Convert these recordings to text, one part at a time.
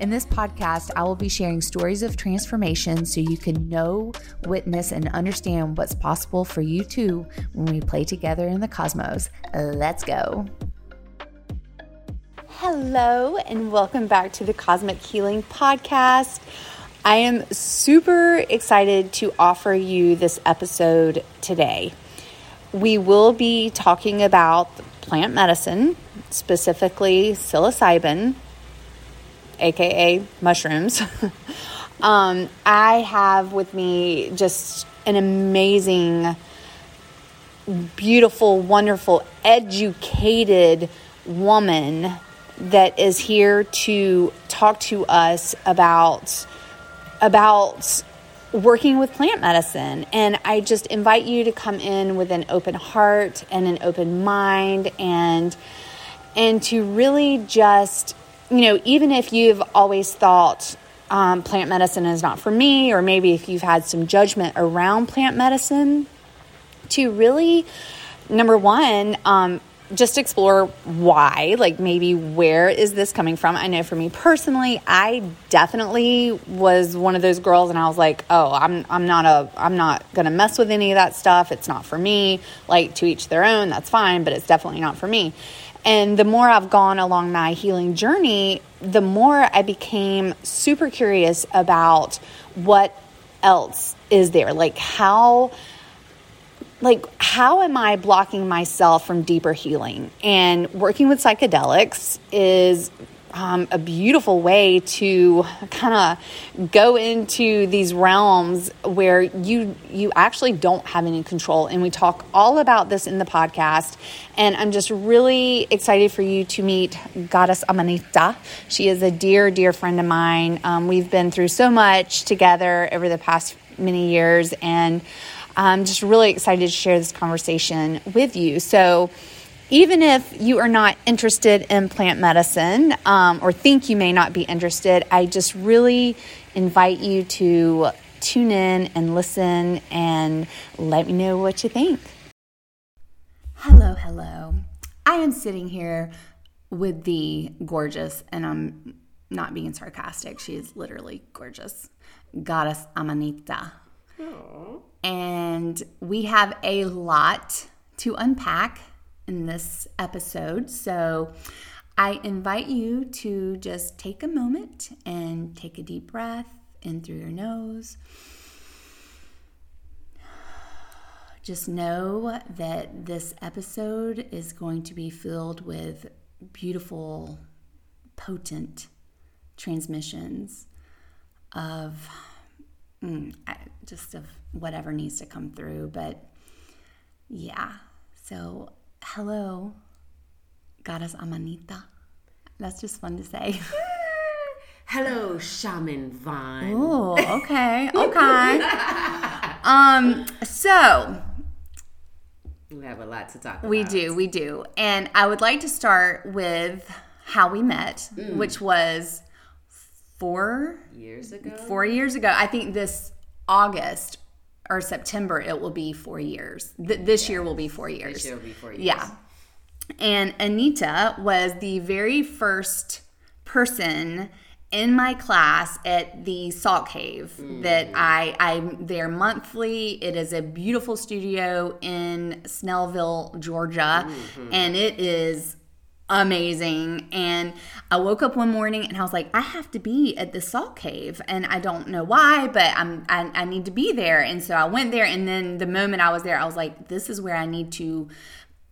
In this podcast, I will be sharing stories of transformation so you can know, witness, and understand what's possible for you too when we play together in the cosmos. Let's go. Hello, and welcome back to the Cosmic Healing Podcast. I am super excited to offer you this episode today. We will be talking about plant medicine, specifically psilocybin, aka mushrooms. I have with me just an amazing, beautiful, wonderful, educated woman that is here to talk to us about working with plant medicine. And I just invite you to come in with an open heart and an open mind and to really just, you know, even if you've always thought plant medicine is not for me, or maybe if you've had some judgment around plant medicine, to really, number one, just explore why, like maybe where is this coming from? I know for me personally, I definitely was one of those girls and I was like, oh, I'm not going to mess with any of that stuff. It's not for me. Like, to each their own, that's fine, but it's definitely not for me. And the more I've gone along my healing journey, the more I became super curious about what else is there? Like how am I blocking myself from deeper healing? And working with psychedelics is a beautiful way to kind of go into these realms where you actually don't have any control. And we talk all about this in the podcast. And I'm just really excited for you to meet Goddess Amanita. She is a dear, dear friend of mine. We've been through so much together over the past many years, and I'm just really excited to share this conversation with you. So even if you are not interested in plant medicine, or think you may not be interested, I just really invite you to tune in and listen and let me know what you think. Hello, hello. I am sitting here with the gorgeous, and I'm not being sarcastic, she is literally gorgeous, Goddess Amanita. Aww. And we have a lot to unpack in this episode, so I invite you to just take a moment and take a deep breath in through your nose. Just know that this episode is going to be filled with beautiful, potent transmissions of just of whatever needs to come through. But yeah, so hello, Goddess Amanita. That's just fun to say. Hello, Shaman Vaughn. Oh, okay, okay. So we have a lot to talk about. We do. And I would like to start with how we met, which was 4 years ago. I think this August or September, it will be 4 years. This year will be 4 years. This year will be 4 years. Yeah. And Anita was the very first person in my class at the Salt Cave that I'm there monthly. It is a beautiful studio in Snellville, Georgia, and it is amazing. And I woke up one morning and I was like, I have to be at the Salt Cave, and I don't know why, but I need to be there. And so I went there, and then the moment I was there, I was like, this is where I need to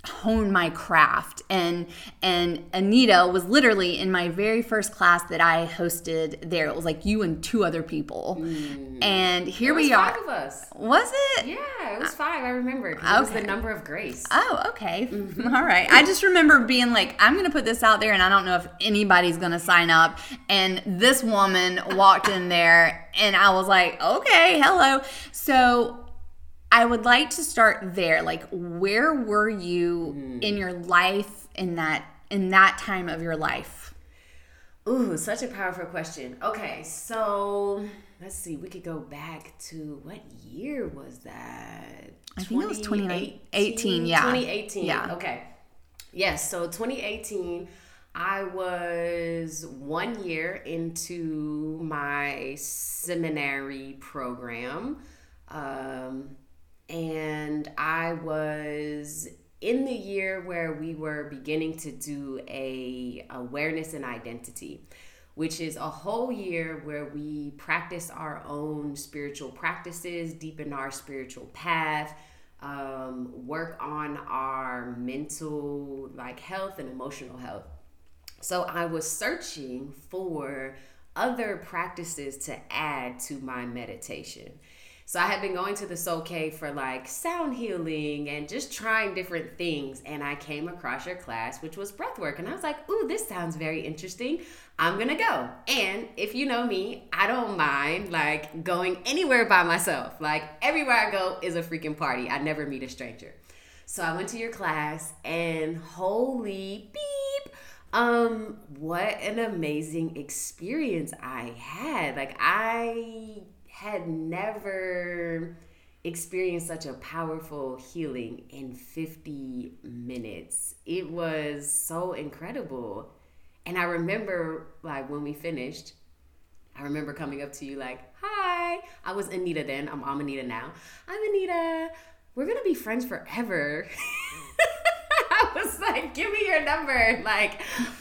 hone my craft. And Anita was literally in my very first class that I hosted there. It was like you and two other people, and here we are. 5 of us. Was it? Yeah, it was 5. I remember. Okay. It was the number of grace. Oh, okay. All right. I just remember being like, I'm going to put this out there, and I don't know if anybody's going to sign up. And this woman walked in there, and I was like, okay, hello. So I would like to start there. Like, where were you in your life in that time of your life? Ooh, such a powerful question. Okay, so let's see. We could go back to what year was that? I think it was 2018. Yeah. 2018. Yeah. Okay. Yes. So 2018, I was 1 year into my seminary program. And I was in the year where we were beginning to do a awareness and identity, which is a whole year where we practice our own spiritual practices, deepen our spiritual path, work on our mental health and emotional health. So I was searching for other practices to add to my meditation. So I had been going to the Salt Cave for sound healing and just trying different things. And I came across your class, which was breathwork. And I was like, ooh, this sounds very interesting. I'm going to go. And if you know me, I don't mind going anywhere by myself. Everywhere I go is a freaking party. I never meet a stranger. So I went to your class and holy beep. What an amazing experience I had. I had never experienced such a powerful healing in 50 minutes. It was so incredible. And I remember when we finished, I remember coming up to you hi, I was Anita then. I'm Anita now. I'm Anita. We're going to be friends forever. I was give me your number.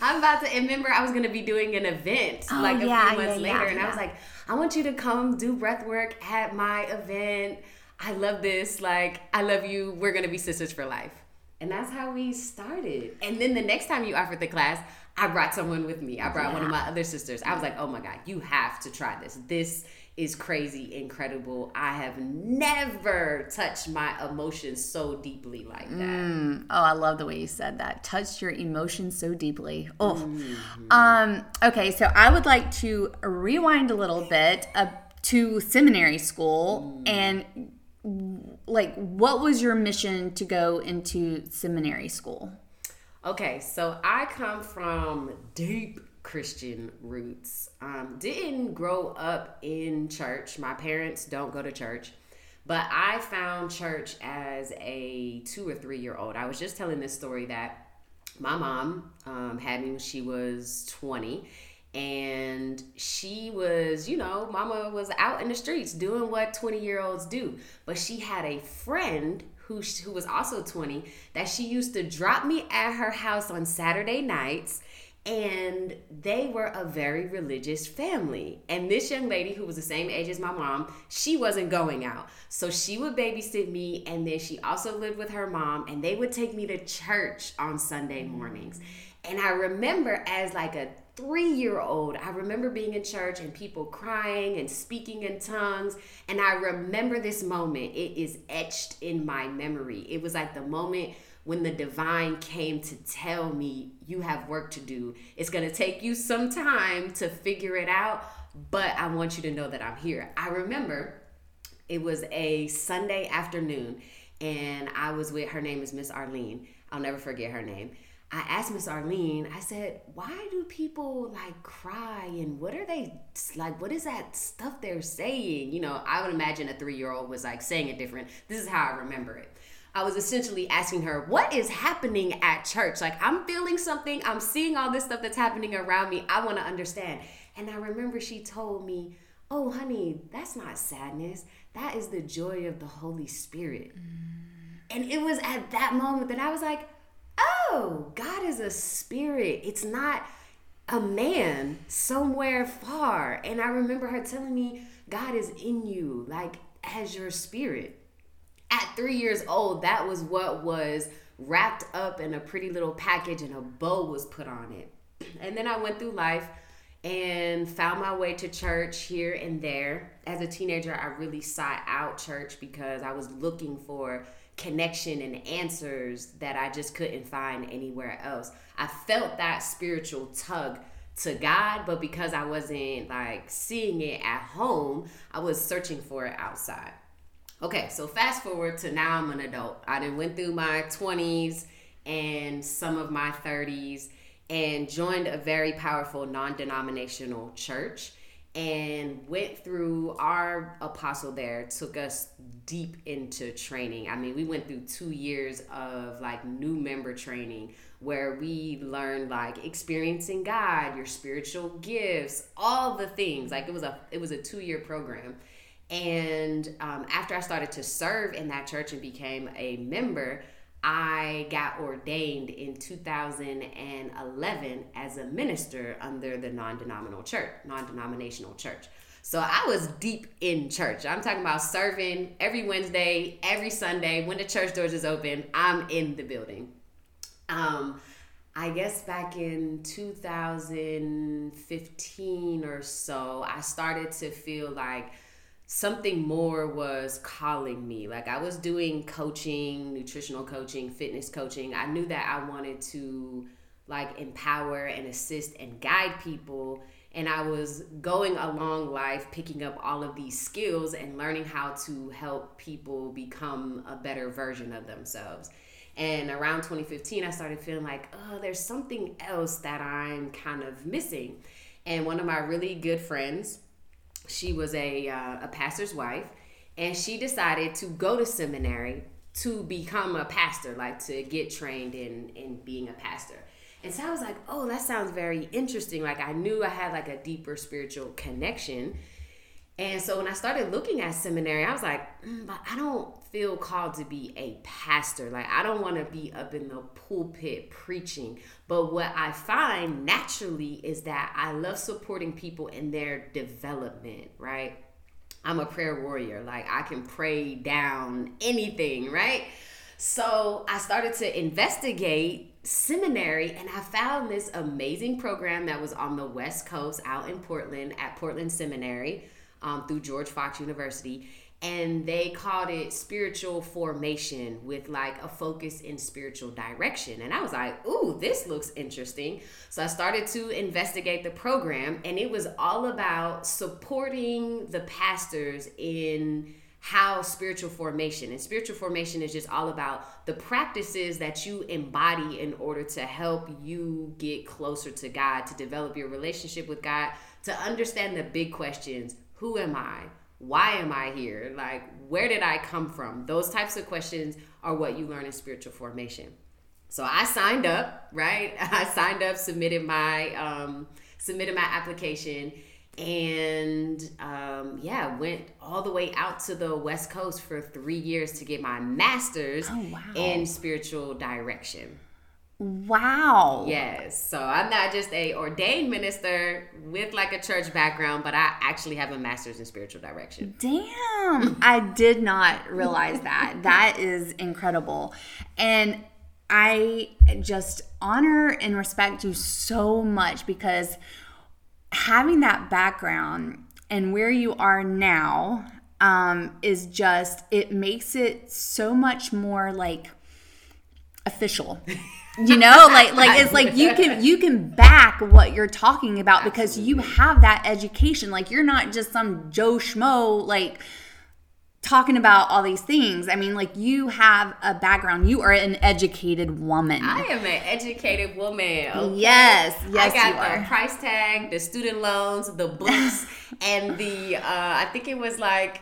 I'm about to remember I was going to be doing an event a few months later. And I was like, I want you to come do breath work at my event. I love this. I love you. We're going to be sisters for life. And that's how we started. And then the next time you offered the class, I brought someone with me. I brought one of my other sisters. I was like, oh my God, you have to try this. This is crazy, incredible. I have never touched my emotions so deeply like that. Oh, I love the way you said that. Touched your emotions so deeply. Oh, okay. So I would like to rewind a little bit to seminary school and what was your mission to go into seminary school? Okay, so I come from deep Christian roots. Didn't grow up in church. My parents don't go to church, but I found church as a 2 or 3 year old. I was just telling this story that my mom had me when she was 20, and she was, mama was out in the streets doing what 20-year-olds do, but she had a friend who was also 20 that she used to drop me at her house on Saturday nights. And they were a very religious family. And this young lady who was the same age as my mom, she wasn't going out. So she would babysit me. And then she also lived with her mom. And they would take me to church on Sunday mornings. And I remember as a 3-year-old, I remember being in church and people crying and speaking in tongues. And I remember this moment. It is etched in my memory. It was the moment when the divine came to tell me, you have work to do. It's going to take you some time to figure it out, but I want you to know that I'm here. I remember it was a Sunday afternoon, and I was with, her name is Miss Arlene. I'll never forget her name. I asked Miss Arlene, I said, why do people cry? And what are they what is that stuff they're saying? I would imagine a 3-year-old was saying it different. This is how I remember it. I was essentially asking her, what is happening at church? I'm feeling something. I'm seeing all this stuff that's happening around me. I want to understand. And I remember she told me, oh, honey, that's not sadness. That is the joy of the Holy Spirit. And it was at that moment that I was like, oh, God is a spirit. It's not a man somewhere far. And I remember her telling me, God is in you, as your spirit. At 3 years old, that was what was wrapped up in a pretty little package and a bow was put on it. And then I went through life and found my way to church here and there. As a teenager, I really sought out church because I was looking for connection and answers that I just couldn't find anywhere else. I felt that spiritual tug to God, but because I wasn't seeing it at home, I was searching for it outside. Okay, so fast forward to now I'm an adult. I done went through my 20s and some of my 30s and joined a very powerful non-denominational church and went through our apostle there, took us deep into training. I mean, we went through 2 years of like new member training where we learned like experiencing God, your spiritual gifts, all the things. Like it was a 2-year program. And after I started to serve in that church and became a member, I got ordained in 2011 as a minister under the non-denominational church. So I was deep in church. I'm talking about serving every Wednesday, every Sunday. When the church doors is open, I'm in the building. I guess back in 2015 or so, I started to feel like something more was calling me. Like I was doing coaching, nutritional coaching, fitness coaching. I knew that I wanted to like empower and assist and guide people. And I was going along life, picking up all of these skills and learning how to help people become a better version of themselves. And around 2015, I started feeling like, oh, there's something else that I'm kind of missing. And one of my really good friends, she was a pastor's wife, and she decided to go to seminary to become a pastor, like to get trained in being a pastor. And so I was like, oh, that sounds very interesting. Like I knew I had like a deeper spiritual connection. And so when I started looking at seminary, I was like, but I don't feel called to be a pastor. Like I don't want to be up in the pulpit preaching. But what I find naturally is that I love supporting people in their development, right? I'm a prayer warrior. Like I can pray down anything, right? So I started to investigate seminary, and I found this amazing program that was on the West Coast out in Portland at Portland Seminary. Through George Fox University, and they called it spiritual formation with like a focus in spiritual direction. And I was like, ooh, this looks interesting. So I started to investigate the program, and it was all about supporting the pastors in how spiritual formation, and spiritual formation is just all about the practices that you embody in order to help you get closer to God, to develop your relationship with God, to understand the big questions. Who am I? Why am I here? Like, where did I come from? Those types of questions are what you learn in spiritual formation. So I signed up, right? I signed up, submitted my application, and went all the way out to the West Coast for 3 years to get my master's in spiritual direction. Wow. Yes. So I'm not just a ordained minister with like a church background, but I actually have a master's in spiritual direction. Damn. I did not realize that. That is incredible. And I just honor and respect you so much, because having that background and where you are now is just, it makes it so much more like official. You know, like it's like you can back what you're talking about because you have that education. Like you're not just some Joe Schmo like talking about all these things. I mean, like you have a background. You are an educated woman. I am an educated woman. Okay? Yes, I got the price tag, the student loans, the books, and the I think it was like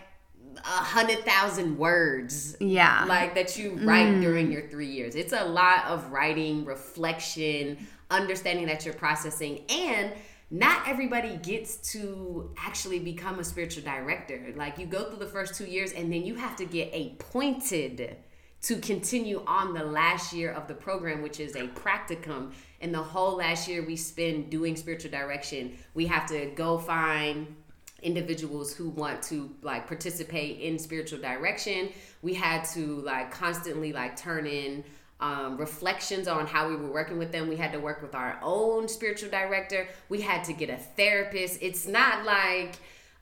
100,000 words, like that you write during your 3 years. It's a lot of writing, reflection, understanding that you're processing, and not everybody gets to actually become a spiritual director. Like you go through the first 2 years, and then you have to get appointed to continue on the last year of the program, which is a practicum. And the whole last year we spend doing spiritual direction. We have to go find individuals who want to like participate in spiritual direction. We had to like constantly like turn in reflections on how we were working with them. We had to work with our own spiritual director. We had to get a therapist. It's not like,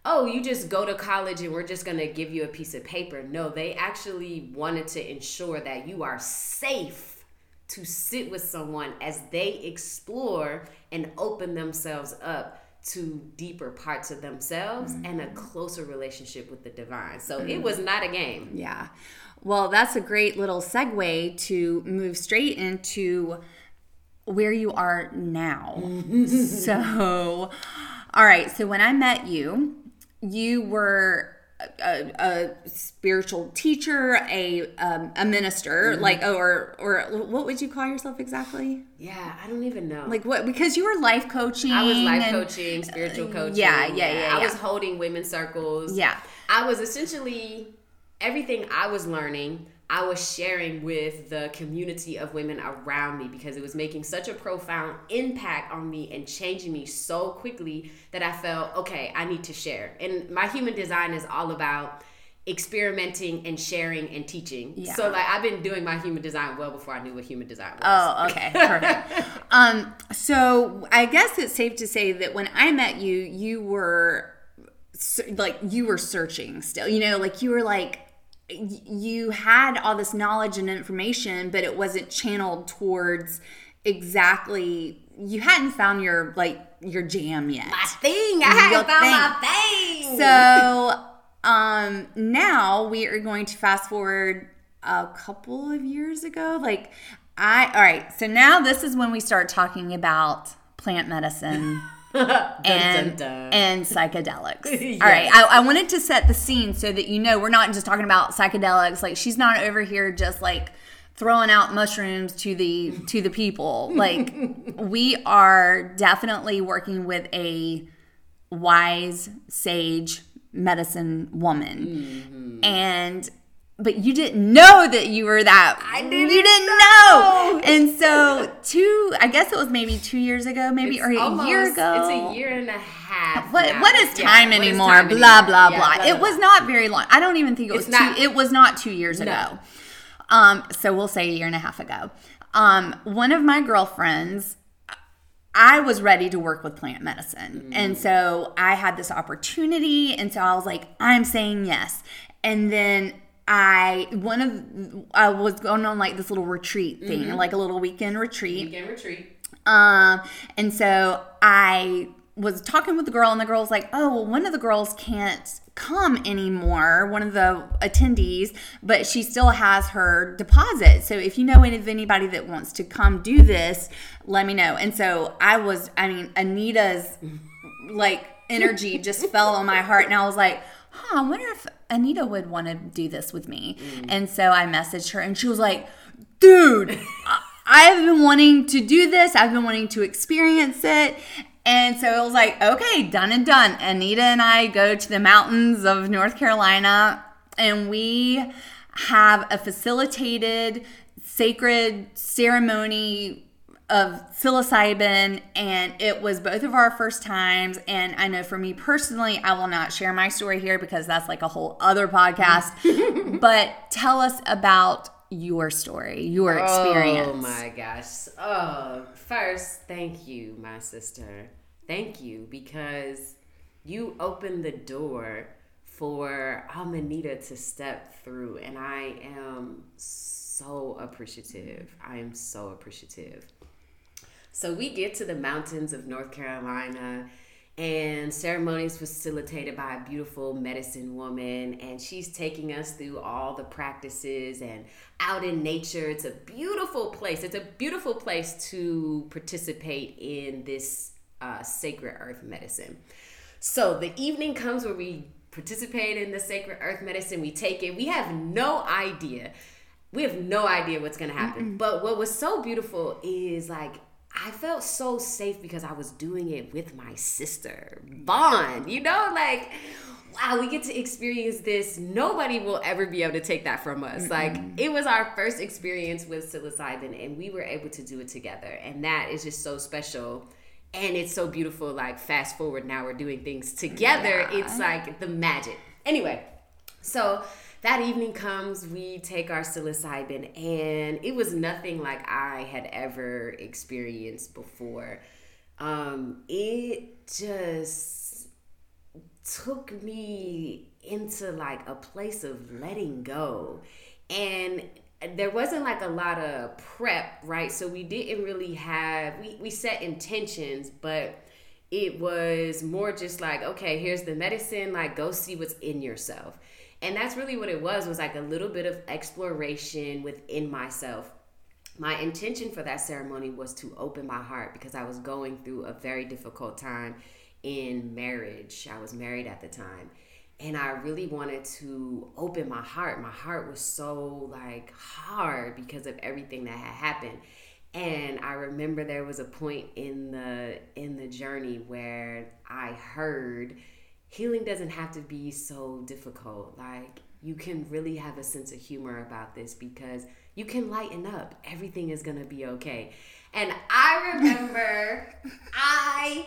oh, you just go to college and we're just going to give you a piece of paper. No, they actually wanted to ensure that you are safe to sit with someone as they explore and open themselves up to deeper parts of themselves and a closer relationship with the divine. So it was not a game. Yeah. Well, that's a great little segue to move straight into where you are now. So, all right. So when I met you, you were a spiritual teacher, a minister, like, or what would you call yourself exactly? Yeah, I don't even know. Like what? Because you were life coaching. I was life coaching, spiritual coaching. Yeah. I was holding women's circles. Yeah. I was essentially everything I was learning, I was sharing with the community of women around me because it was making such a profound impact on me and changing me so quickly that I felt, okay, I need to share. And my human design is all about experimenting and sharing and teaching. Yeah. So like I've been doing my human design well before I knew what human design was. Oh, okay. Perfect. So I guess it's safe to say that when I met you, you were searching still, you had all this knowledge and information, but it wasn't channeled towards exactly, you hadn't found your jam yet. My thing. I hadn't found my thing. So now we are going to fast forward a couple of years ago. All right. So now this is when we start talking about plant medicine. And psychedelics. Yes. All right. I wanted to set the scene so that we're not just talking about psychedelics. Like she's not over here just like throwing out mushrooms to the people. Like we are definitely working with a wise, sage medicine woman. Mm-hmm. But you didn't know that you were that. You didn't know. And so I guess it was maybe 2 years ago, or a year ago. It's a year and a half. What is time anymore? Is time blah, anymore? Blah, blah, yeah, blah. It was not very long. I don't even think it was not 2 years ago. So we'll say a year and a half ago. One of my girlfriends, I was ready to work with plant medicine. Mm. And so I had this opportunity. And so I was like, I'm saying yes. And then I was going on like this little retreat thing, like a little weekend retreat. And so I was talking with the girl, and the girl was like, "Oh, well, one of the girls can't come anymore, one of the attendees, but she still has her deposit. So if you know anybody that wants to come do this, let me know." And so Anita's like energy just fell on my heart, and I was like, "Huh, I wonder if Anita would want to do this with me." And so I messaged her, and she was like, "Dude, I've been wanting to do this. I've been wanting to experience it." And so it was like, okay, done and done. Anita and I go to the mountains of North Carolina, and we have a facilitated sacred ceremony of psilocybin, and it was both of our first times. And I know for me personally, I will not share my story here because that's like a whole other podcast. But tell us about your story, your experience. Oh my gosh. Oh, first, thank you, my sister. Thank you, because you opened the door for Amanita to step through. And I am so appreciative. So we get to the mountains of North Carolina, and ceremonies facilitated by a beautiful medicine woman, and she's taking us through all the practices and out in nature. It's a beautiful place. It's a beautiful place to participate in this sacred earth medicine. So the evening comes where we participate in the sacred earth medicine. We take it. We have no idea what's going to happen. Mm-mm. But what was so beautiful is I felt so safe because I was doing it with my sister, Vaughn. Wow, we get to experience this. Nobody will ever be able to take that from us. Mm-mm. It was our first experience with psilocybin, and we were able to do it together. And that is just so special. And it's so beautiful. Fast forward, now we're doing things together. Yeah. It's the magic. Anyway, so that evening comes, we take our psilocybin, and it was nothing like I had ever experienced before. It just took me into a place of letting go. And there wasn't a lot of prep, right? So we didn't really have, we set intentions, but It was more just like, okay, here's the medicine, like go see what's in yourself. And that's really what it was like a little bit of exploration within myself. My intention for that ceremony was to open my heart because I was going through a very difficult time in marriage. I was married at the time. And I really wanted to open my heart. My heart was so like hard because of everything that had happened. And I remember there was a point in the journey where I heard healing doesn't have to be so difficult. Like you can really have a sense of humor about this because you can lighten up. Everything is going to be okay. And I remember I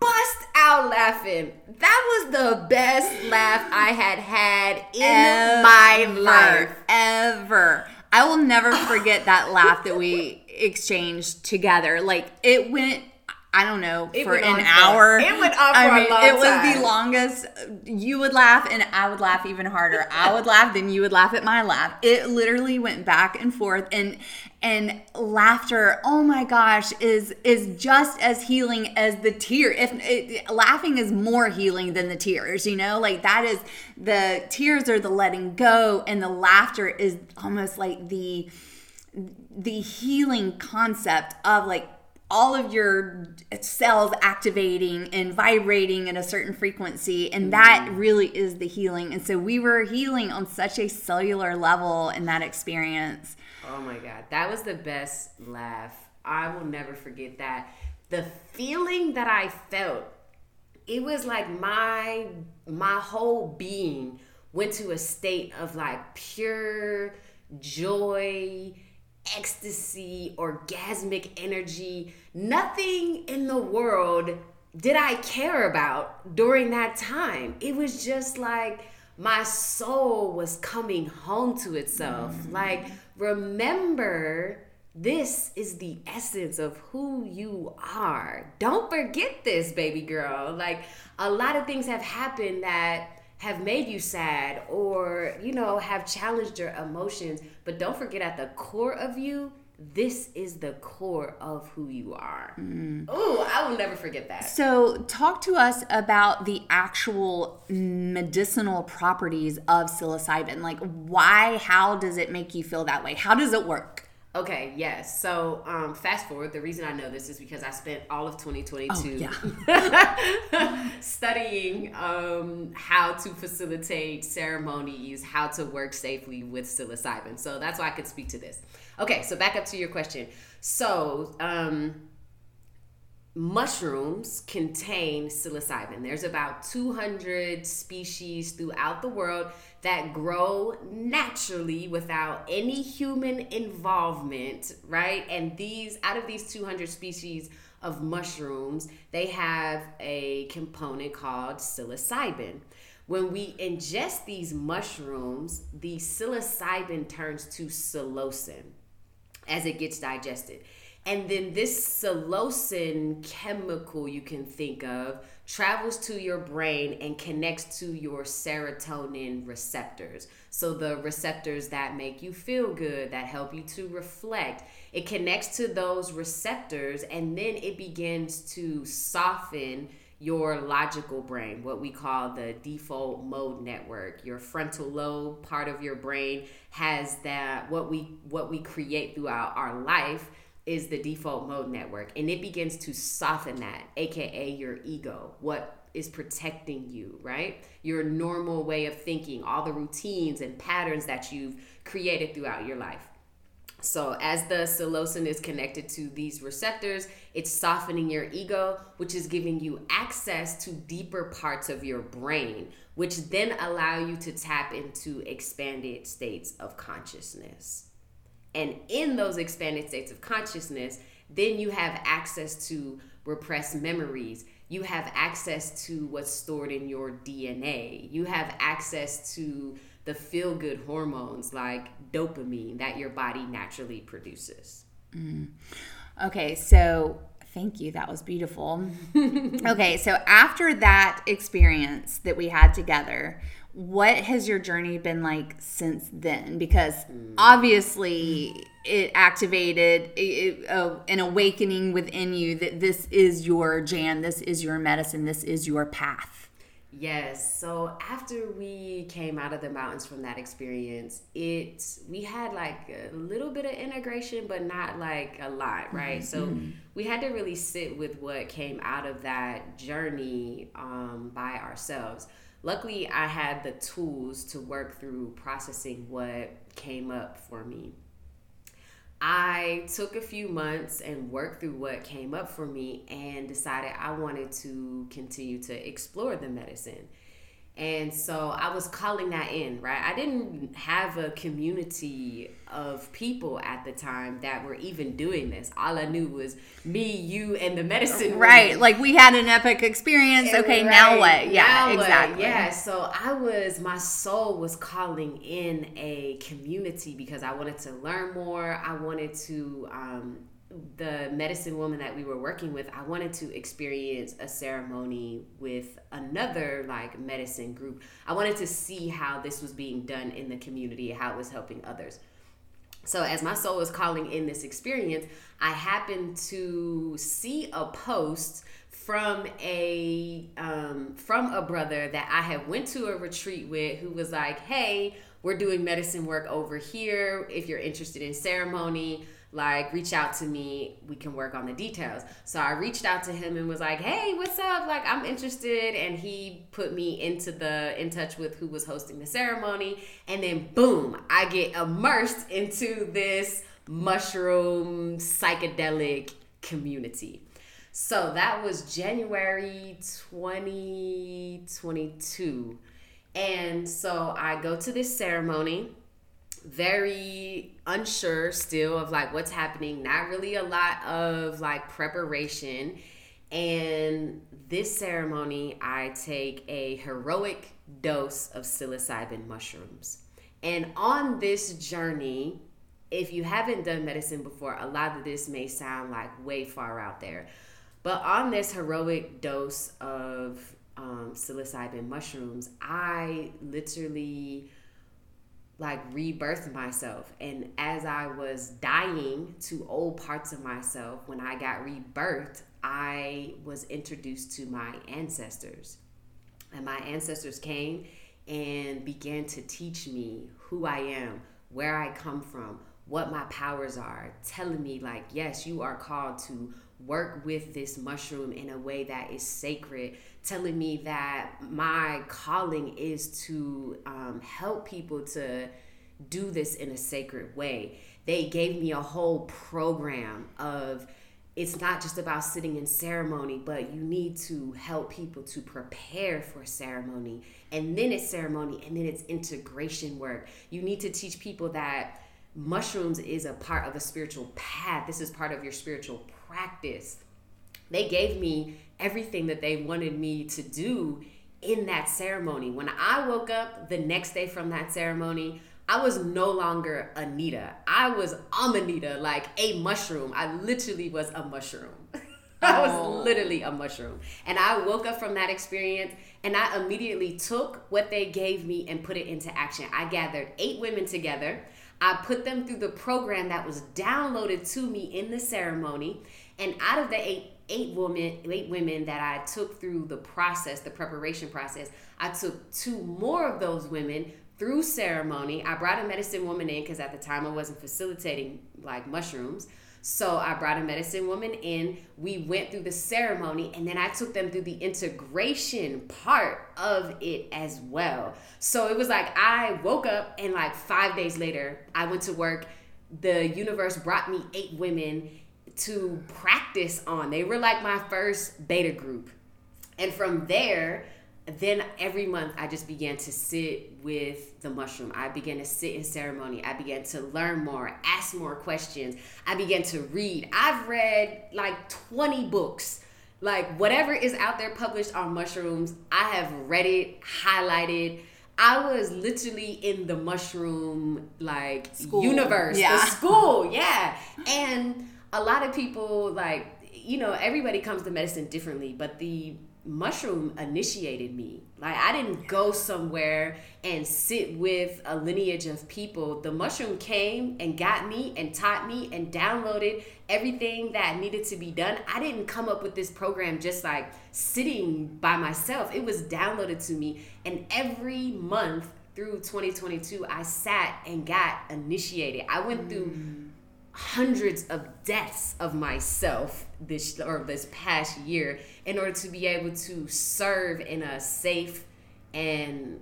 bust out laughing. That was the best laugh I had in my life. Ever. I will never forget that laugh that we exchanged together. Like it went, I don't know, for an hour. It went on for a long time. It was the longest. You would laugh and I would laugh even harder. I would laugh, then you would laugh at my laugh. It literally went back and forth. And laughter, oh my gosh, is just as healing as the tear. Laughing is more healing than the tears, you know? Like that is, the tears are the letting go and the laughter is almost like the healing concept of like, all of your cells activating and vibrating at a certain frequency. And that really is the healing. And so we were healing on such a cellular level in that experience. Oh my God. That was the best laugh. I will never forget that. The feeling that I felt, it was like my whole being went to a state of like pure joy, ecstasy, orgasmic energy. Nothing in the world did I care about during that time. It was just like my soul was coming home to itself. Like, remember, this is the essence of who you are. Don't forget this, baby girl. Like, a lot of things have happened that have made you sad or, you know, have challenged your emotions. But don't forget, at the core of you, this is the core of who you are. Mm. Oh, I will never forget that. So talk to us about the actual medicinal properties of psilocybin. Like why, how does it make you feel that way? How does it work? Okay, yes. So fast forward, the reason I know this is because I spent all of 2022 studying how to facilitate ceremonies, how to work safely with psilocybin. So that's why I could speak to this. Okay, so back up to your question. So mushrooms contain psilocybin. There's about 200 species throughout the world that grow naturally without any human involvement, right? And these, out of these 200 species of mushrooms, they have a component called psilocybin. When we ingest these mushrooms, the psilocybin turns to psilocin as it gets digested. And then this psilocin chemical you can think of travels to your brain and connects to your serotonin receptors. So the receptors that make you feel good, that help you to reflect, it connects to those receptors and then it begins to soften your logical brain, what we call the default mode network. Your frontal lobe part of your brain has that, what we create throughout our life is the default mode network, and it begins to soften that, aka your ego, what is protecting you, right? Your normal way of thinking, all the routines and patterns that you've created throughout your life. So as the psilocin is connected to these receptors, it's softening your ego, which is giving you access to deeper parts of your brain, which then allow you to tap into expanded states of consciousness. And in those expanded states of consciousness, then you have access to repressed memories. You have access to what's stored in your DNA. You have access to the feel-good hormones like dopamine that your body naturally produces. Mm. Okay, so thank you. That was beautiful. Okay, so after that experience that we had together, what has your journey been like since then? Because obviously it activated an awakening within you that this is your jam, this is your medicine, this is your path. Yes. So after we came out of the mountains from that experience, we had like a little bit of integration, but not like a lot, right? Mm-hmm. So we had to really sit with what came out of that journey by ourselves. Luckily, I had the tools to work through processing what came up for me. I took a few months and worked through what came up for me and decided I wanted to continue to explore the medicine. And so I was calling that in, right? I didn't have a community of people at the time that were even doing this. All I knew was me, you, and the medicine. Right. Woman. Like we had an epic experience. And okay, right. Now what? Yeah, now exactly. What? Yeah. So my soul was calling in a community because I wanted to learn more. I wanted to, the medicine woman that we were working with, I wanted to experience a ceremony with another like medicine group. I wanted to see how this was being done in the community, how it was helping others. So as my soul was calling in this experience, I happened to see a post from a brother that I had went to a retreat with, who was like, hey, we're doing medicine work over here. If you're interested in ceremony, like, reach out to me. We can work on the details. So I reached out to him and was like, hey, what's up? Like, I'm interested. And he put me in touch with who was hosting the ceremony. And then, boom, I get immersed into this mushroom psychedelic community. So that was January 2022. And so I go to this ceremony, very unsure still of like what's happening, not really a lot of like preparation. And this ceremony, I take a heroic dose of psilocybin mushrooms. And on this journey, if you haven't done medicine before, a lot of this may sound like way far out there, but on this heroic dose of psilocybin mushrooms, I literally like rebirth myself. And as I was dying to old parts of myself, when I got rebirthed, I was introduced to my ancestors. And my ancestors came and began to teach me who I am, where I come from, what my powers are, telling me like, yes, you are called to work with this mushroom in a way that is sacred, telling me that my calling is to help people to do this in a sacred way. They gave me a whole program of, it's not just about sitting in ceremony, but you need to help people to prepare for ceremony. And then it's ceremony, and then it's integration work. You need to teach people that mushrooms is a part of a spiritual path. This is part of your spiritual practice. They gave me everything that they wanted me to do in that ceremony. When I woke up the next day from that ceremony, I was no longer Anita. I was Amanita, like a mushroom. I literally was a mushroom. I was literally a mushroom. And I woke up from that experience and I immediately took what they gave me and put it into action. I gathered 8 women together. I put them through the program that was downloaded to me in the ceremony. And out of the eight women that I took through the process, the preparation process, I took 2 more of those women through ceremony. I brought a medicine woman in because at the time I wasn't facilitating like mushrooms. So I brought a medicine woman in. We went through the ceremony, and then I took them through the integration part of it as well. So it was like I woke up, and like 5 days later, I went to work. The universe brought me 8 women to practice on. They were like my first beta group. And from there, then every month I just began to sit with the mushroom. I began to sit in ceremony. I began to learn more, ask more questions. I began to read. I've read like 20 books. Like whatever is out there published on mushrooms, I have read it, highlighted. I was literally in the mushroom like school. Universe, yeah. The school, yeah. And a lot of people, like, you know, everybody comes to medicine differently, but the Mushroom initiated me. Like, I didn't go somewhere and sit with a lineage of people. The mushroom came and got me and taught me and downloaded everything that needed to be done. I didn't come up with this program just like sitting by myself. It was downloaded to me. And every month through 2022, I sat and got initiated. I went through hundreds of deaths of myself this past year in order to be able to serve in a safe and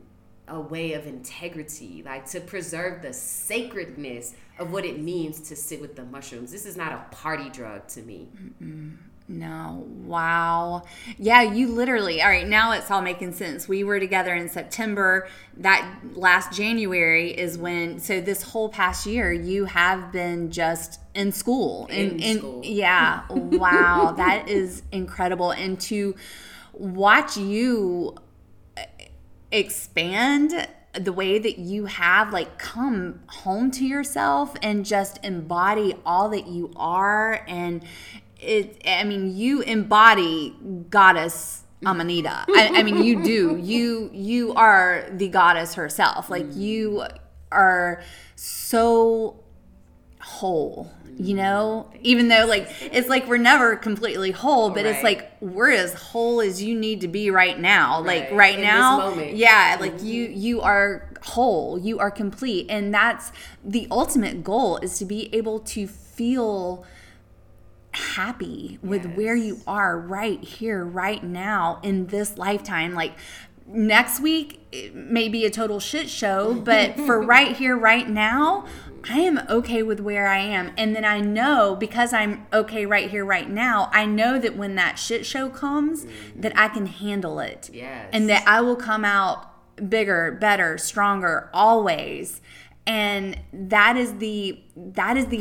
a way of integrity, like to preserve the sacredness of what it means to sit with the mushrooms. This is not a party drug to me. Mm-mm. No. Wow. Yeah, you literally. All right, now it's all making sense. We were together in September. That last January is when, so this whole past year, you have been just in school. In school. Yeah. Wow. That is incredible. And to watch you expand the way that you have, like, come home to yourself and just embody all that you are, and you embody Goddess Amanita. I mean, you do. You are the goddess herself. Like, you are so whole, you know? Even though, like, it's like we're never completely whole, but right. It's like we're as whole as you need to be right now. Right. Like, right in now, this moment. Yeah, like, you are whole. You are complete. And that's the ultimate goal, is to be able to feel happy with where you are right here, right now, in this lifetime. Like, next week it may be a total shit show, but for right here, right now, I am okay with where I am. And then I know, because I'm okay right here, right now, I know that when that shit show comes, that I can handle it. Yes. And that I will come out bigger, better, stronger, always. And that is the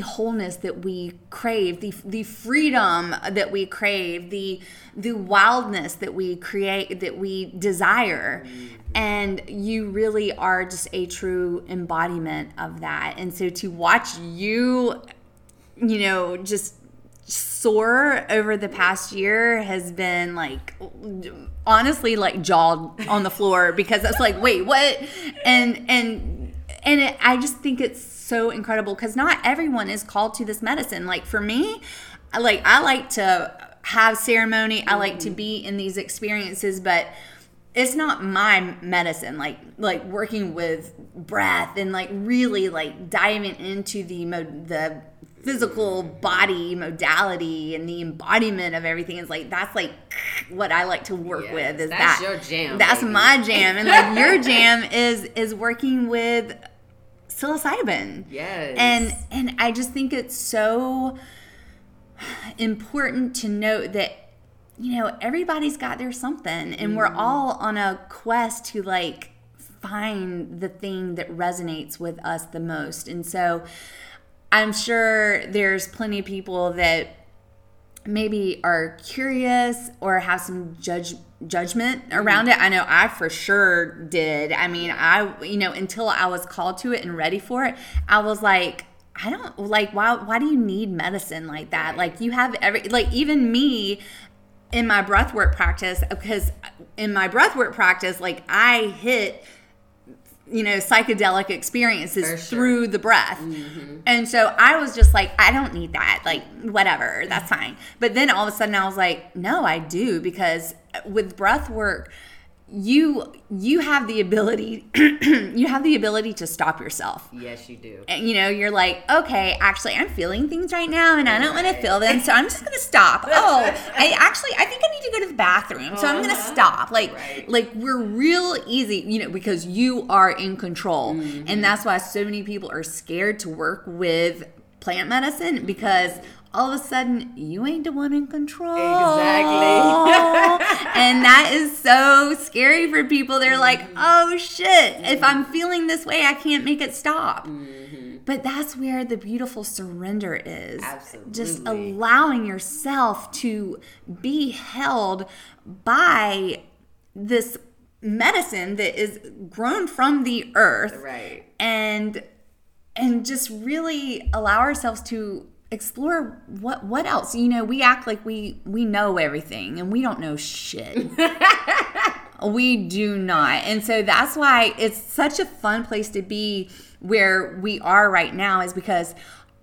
wholeness that we crave, the freedom that we crave, the wildness that we create, that we desire. And you really are just a true embodiment of that. And so to watch you, you know, just soar over the past year has been, like, honestly, like, jawed on the floor, because that's like, wait, what? And I just think it's so incredible, because not everyone is called to this medicine. Like, for me, like, I like to have ceremony. I like to be in these experiences, but it's not my medicine. Like working with breath and, like, really, like, diving into the physical body modality and the embodiment of everything is, like, that's, like, what I like to work with. Is that's your jam. That's baby. My jam. And, like, your jam is working with psilocybin. Yes. And I just think it's so important to note that, you know, everybody's got their something, and we're all on a quest to, like, find the thing that resonates with us the most. And so I'm sure there's plenty of people that maybe are curious or have some judgment around it. I know I for sure did. I mean, until I was called to it and ready for it, I was like, I don't, like, why do you need medicine like that? Like, you have even me in my breathwork practice, because in my breathwork practice, like, I hit, you know, psychedelic experiences through the breath. And so I was just like, I don't need that. Like, whatever, that's fine. But then all of a sudden I was like, no, I do, because with breath work, you have the ability to stop yourself. Yes, you do. And, you know, you're like, okay, actually, I'm feeling things right now, and I don't want to feel them, so I'm just going to stop. I think I need to go to the bathroom, so I'm going to stop. Like, like, we're real easy, you know, because you are in control. And that's why so many people are scared to work with plant medicine, because all of a sudden, you ain't the one in control. Exactly. And that is so scary for people. They're like, oh, shit. If I'm feeling this way, I can't make it stop. But that's where the beautiful surrender is. Absolutely. Just allowing yourself to be held by this medicine that is grown from the earth. Right. And just really allow ourselves to explore what else. You know, we act like we know everything, and we don't know shit. We do not. And so that's why it's such a fun place to be where we are right now, is because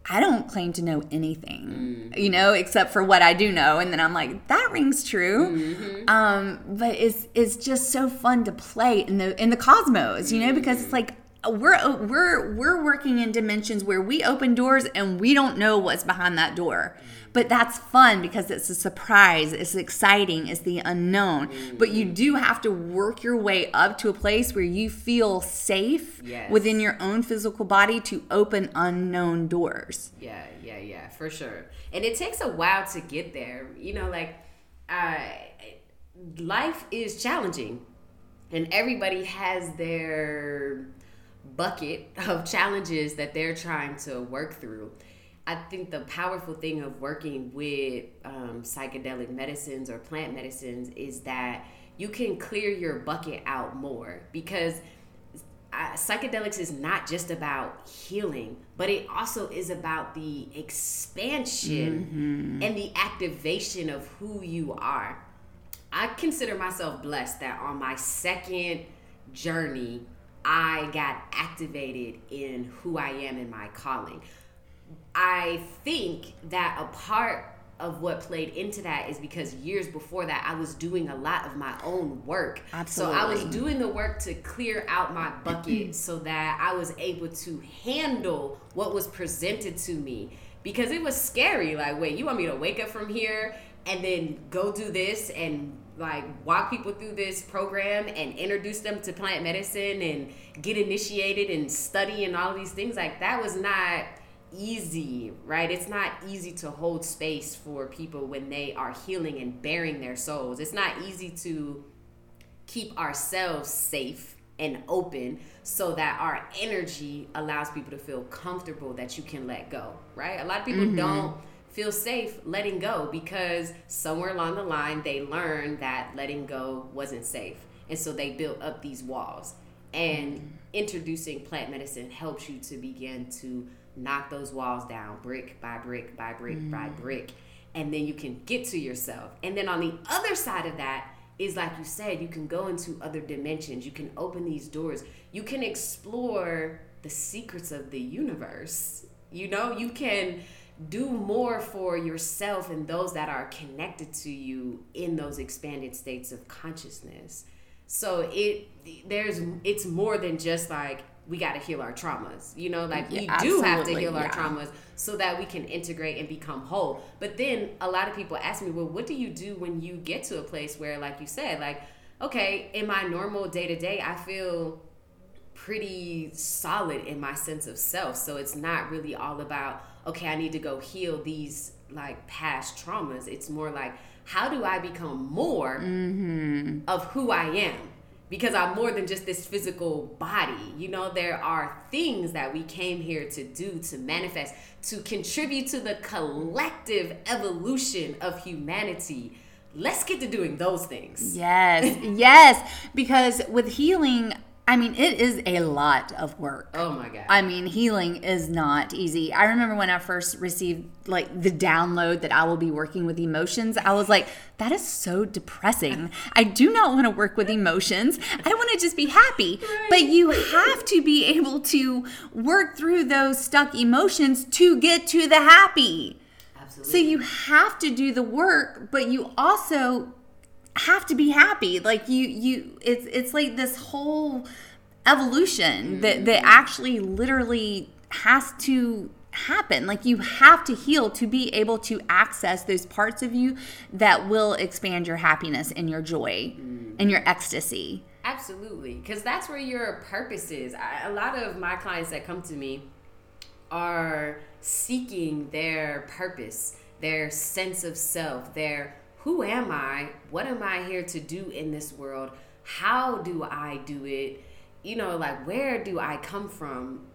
I don't claim to know anything, you know, except for what I do know. And then I'm like, that rings true. Mm-hmm. But it's just so fun to play in the cosmos, you know, because it's like we're working in dimensions where we open doors and we don't know what's behind that door. But that's fun because it's a surprise. It's exciting. It's the unknown. But you do have to work your way up to a place where you feel safe within your own physical body to open unknown doors. Yeah, for sure. And it takes a while to get there. You know, like, life is challenging. And everybody has their bucket of challenges that they're trying to work through. I think the powerful thing of working with psychedelic medicines or plant medicines is that you can clear your bucket out more, because psychedelics is not just about healing, but it also is about the expansion and the activation of who you are. I consider myself blessed that on my second journey, I got activated in who I am and my calling. I think that a part of what played into that is because years before that, I was doing a lot of my own work. Absolutely. So I was doing the work to clear out my bucket so that I was able to handle what was presented to me, because it was scary. Like, wait, you want me to wake up from here and then go do this and like walk people through this program and introduce them to plant medicine and get initiated and study and all these things? Like, that was not easy, right? It's not easy to hold space for people when they are healing and bearing their souls. It's not easy to keep ourselves safe and open so that our energy allows people to feel comfortable that you can let go, right? A lot of people don't feel safe letting go because somewhere along the line they learned that letting go wasn't safe. And so they built up these walls. And introducing plant medicine helps you to begin to knock those walls down brick by brick by brick by brick, and then you can get to yourself. And then on the other side of that is, like you said, you can go into other dimensions. You can open these doors. You can explore the secrets of the universe. You know, you can do more for yourself and those that are connected to you in those expanded states of consciousness. So it's more than just like, we got to heal our traumas, you know, like we do have to heal our traumas so that we can integrate and become whole. But then a lot of people ask me, well, what do you do when you get to a place where, like you said, like, okay, in my normal day to day, I feel pretty solid in my sense of self. So it's not really all about, okay, I need to go heal these like past traumas. It's more like, how do I become more of who I am? Because I'm more than just this physical body. You know, there are things that we came here to do, to manifest, to contribute to the collective evolution of humanity. Let's get to doing those things. Yes, yes. Because with healing, I mean, it is a lot of work. Oh, my God. I mean, healing is not easy. I remember when I first received, like, the download that I will be working with emotions, I was like, that is so depressing. I do not want to work with emotions. I want to just be happy. Right. But you have to be able to work through those stuck emotions to get to the happy. Absolutely. So you have to do the work, but you also have to be happy. Like you it's like this whole evolution that actually literally has to happen. Like, you have to heal to be able to access those parts of you that will expand your happiness and your joy and your ecstasy. Absolutely, because that's where your purpose is. A lot of my clients that come to me are seeking their purpose, their sense of self, their who am I? What am I here to do in this world? How do I do it? You know, like, where do I come from?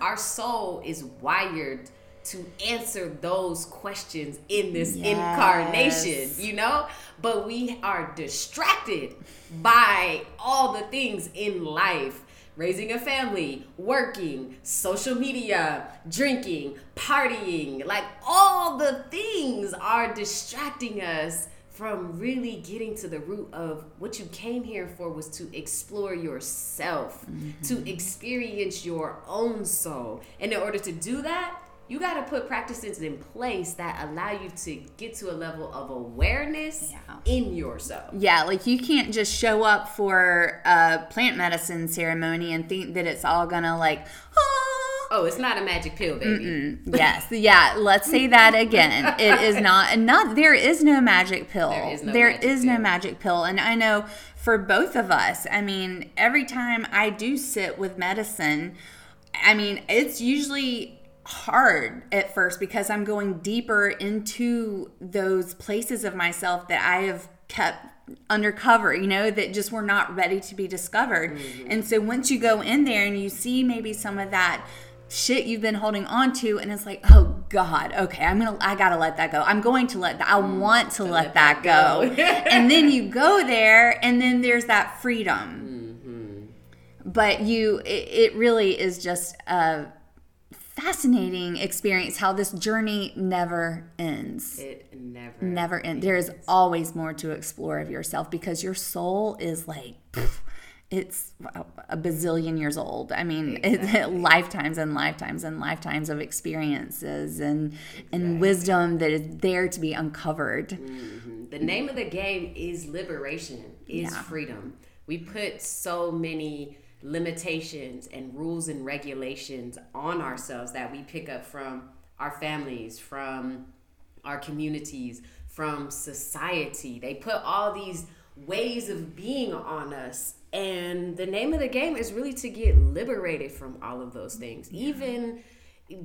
Our soul is wired to answer those questions in this incarnation, you know? But we are distracted by all the things in life raising a family, working, social media, drinking, partying, like all the things are distracting us from really getting to the root of what you came here for, was to explore yourself, mm-hmm. to experience your own soul. And in order to do that, you got to put practices in place that allow you to get to a level of awareness in yourself. Yeah, like you can't just show up for a plant medicine ceremony and think that it's all going to like, oh, it's not a magic pill, baby. Mm-mm. Yes. Yeah. Let's say that again. It is not, there is no magic pill. There is no magic pill. And I know for both of us, I mean, every time I do sit with medicine, I mean, it's usually hard at first because I'm going deeper into those places of myself that I have kept undercover, you know, that just were not ready to be discovered. Mm-hmm. And so once you go in there and you see maybe some of that shit you've been holding on to, and it's like, oh God, okay, I gotta let that go. I want to let that go. And then you go there and then there's that freedom. Mm-hmm. But it really is just a fascinating experience how this journey never ends. It never ends. There is always more to explore of yourself because your soul is like, it's a bazillion years old. I mean, exactly. Lifetimes and lifetimes and lifetimes of experiences and wisdom that is there to be uncovered. Mm-hmm. The name of the game is liberation, is freedom. We put so many limitations and rules and regulations on ourselves that we pick up from our families, from our communities, from society. They put all these ways of being on us. And the name of the game is really to get liberated from all of those things. Even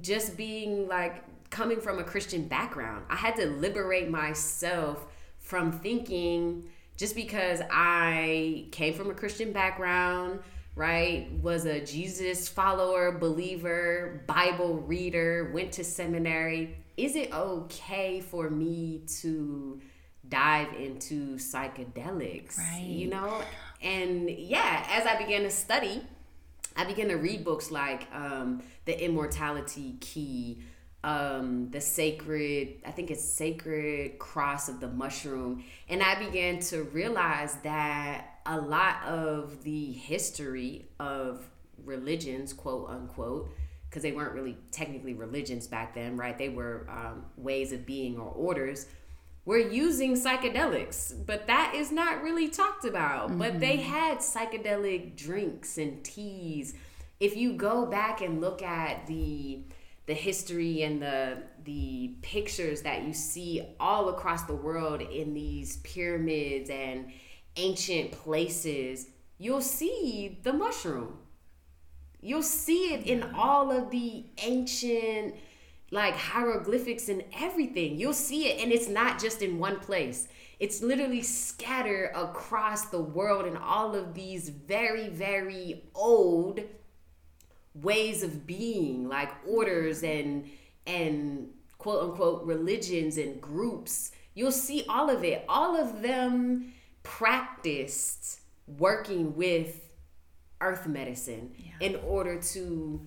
just being like coming from a Christian background, I had to liberate myself from thinking just because I came from a Christian background, right, was a Jesus follower, believer, Bible reader, went to seminary, is it okay for me to dive into psychedelics? Right. You know? And yeah, as I began to study, I began to read books like The Immortality Key, Sacred Cross of the Mushroom. And I began to realize that a lot of the history of religions, quote unquote, because they weren't really technically religions back then, right? They were ways of being or orders. We're using psychedelics, but that is not really talked about. Mm-hmm. But they had psychedelic drinks and teas. If you go back and look at the history and the pictures that you see all across the world in these pyramids and ancient places, you'll see the mushroom. You'll see it in all of the ancient like hieroglyphics and everything. You'll see it, and it's not just in one place. It's literally scattered across the world in all of these very, very old ways of being, like orders and quote unquote religions and groups. You'll see all of it. All of them practiced working with earth medicine in order to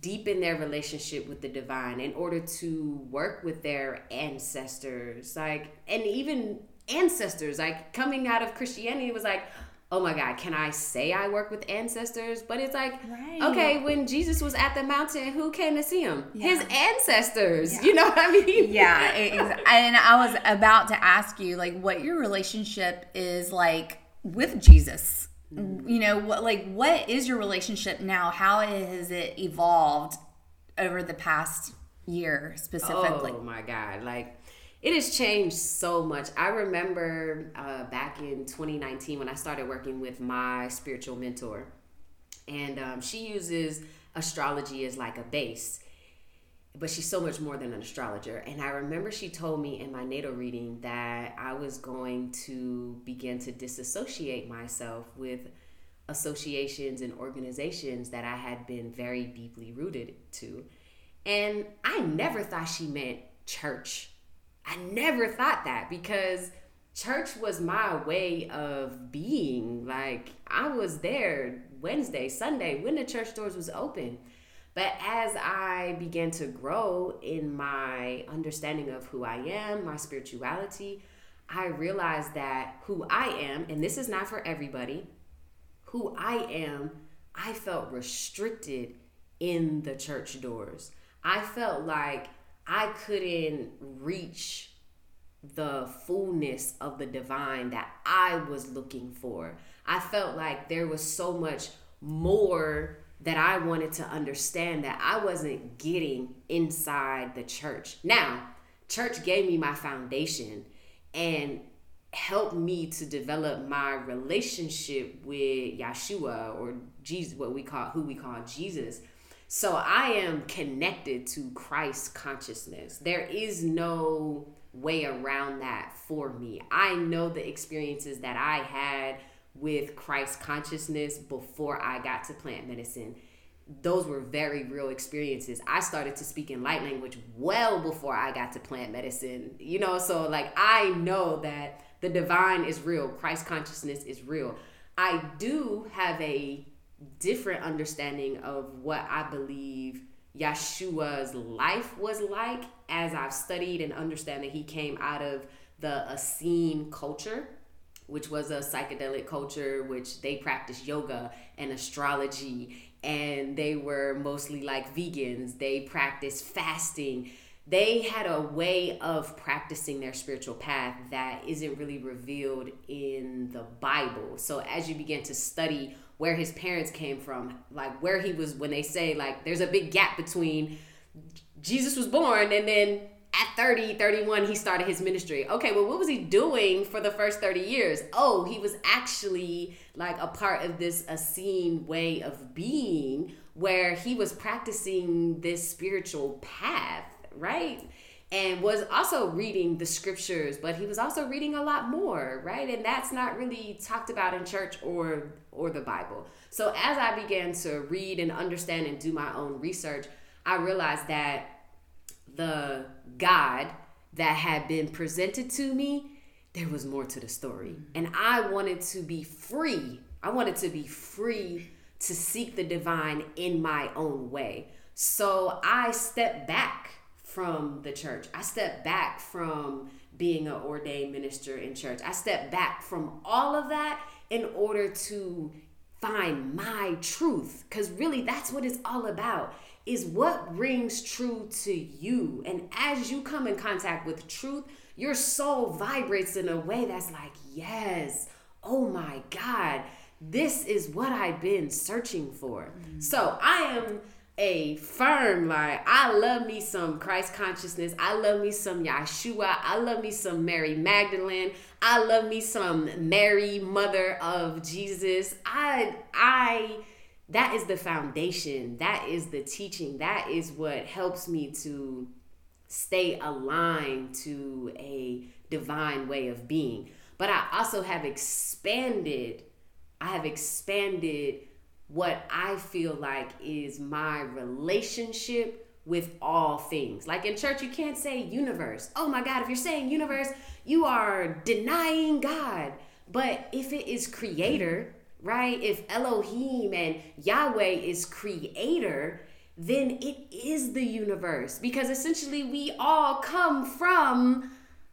deepen their relationship with the divine, in order to work with their ancestors, like, and even ancestors, like coming out of Christianity was like, oh my God, can I say I work with ancestors? But it's like, okay, when Jesus was at the mountain, who came to see him? His ancestors. You know what I mean? Yeah. And I was about to ask you, like, what your relationship is like with Jesus. Mm-hmm. You know, what is your relationship now? How has it evolved over the past year specifically? Oh my God. Like, it has changed so much. I remember back in 2019 when I started working with my spiritual mentor, and she uses astrology as like a base, but she's so much more than an astrologer. And I remember she told me in my natal reading that I was going to begin to disassociate myself with associations and organizations that I had been very deeply rooted to. And I never thought she meant church. I never thought that, because church was my way of being. Like, I was there Wednesday, Sunday, when the church doors was open. But as I began to grow in my understanding of who I am, my spirituality, I realized that who I am, and this is not for everybody, who I am, I felt restricted in the church doors. I felt like I couldn't reach the fullness of the divine that I was looking for. I felt like there was so much more that I wanted to understand that I wasn't getting inside the church. Now, church gave me my foundation and helped me to develop my relationship with Yeshua, or Jesus, who we call Jesus. So I am connected to Christ consciousness. There is no way around that for me. I know the experiences that I had with Christ consciousness before I got to plant medicine. Those were very real experiences. I started to speak in light language well before I got to plant medicine, you know? So like, I know that the divine is real. Christ consciousness is real. I do have a different understanding of what I believe Yeshua's life was like as I've studied and understand that he came out of the Essene culture, which was a psychedelic culture, which they practiced yoga and astrology, and they were mostly like vegans. They practiced fasting. They had a way of practicing their spiritual path that isn't really revealed in the Bible. So as you begin to study where his parents came from, like where he was, when they say like there's a big gap between Jesus was born and then at 30, 31, he started his ministry. Okay, well, what was he doing for the first 30 years? Oh, he was actually like a part of this Essene way of being where he was practicing this spiritual path, right? And was also reading the scriptures, but he was also reading a lot more, right? And that's not really talked about in church or the Bible. So as I began to read and understand and do my own research, I realized that the God that had been presented to me, there was more to the story. And I wanted to be free. I wanted to be free to seek the divine in my own way. So I stepped back from the church. I stepped back from being an ordained minister in church. I stepped back from all of that in order to find my truth. Because really that's what it's all about, is what rings true to you. And as you come in contact with truth, your soul vibrates in a way that's like, yes, oh my God, this is what I've been searching for. Mm-hmm. So I am a firm, like, I love me some Christ consciousness. I love me some Yeshua. I love me some Mary Magdalene. I love me some Mary, mother of Jesus. That is the foundation. That is the teaching. That is what helps me to stay aligned to a divine way of being. But I also have expanded. I have expanded what I feel like is my relationship with all things. Like in church, you can't say universe. Oh my God, if you're saying universe, you are denying God. But if it is creator, right? If Elohim and Yahweh is creator, then it is the universe, because essentially we all come from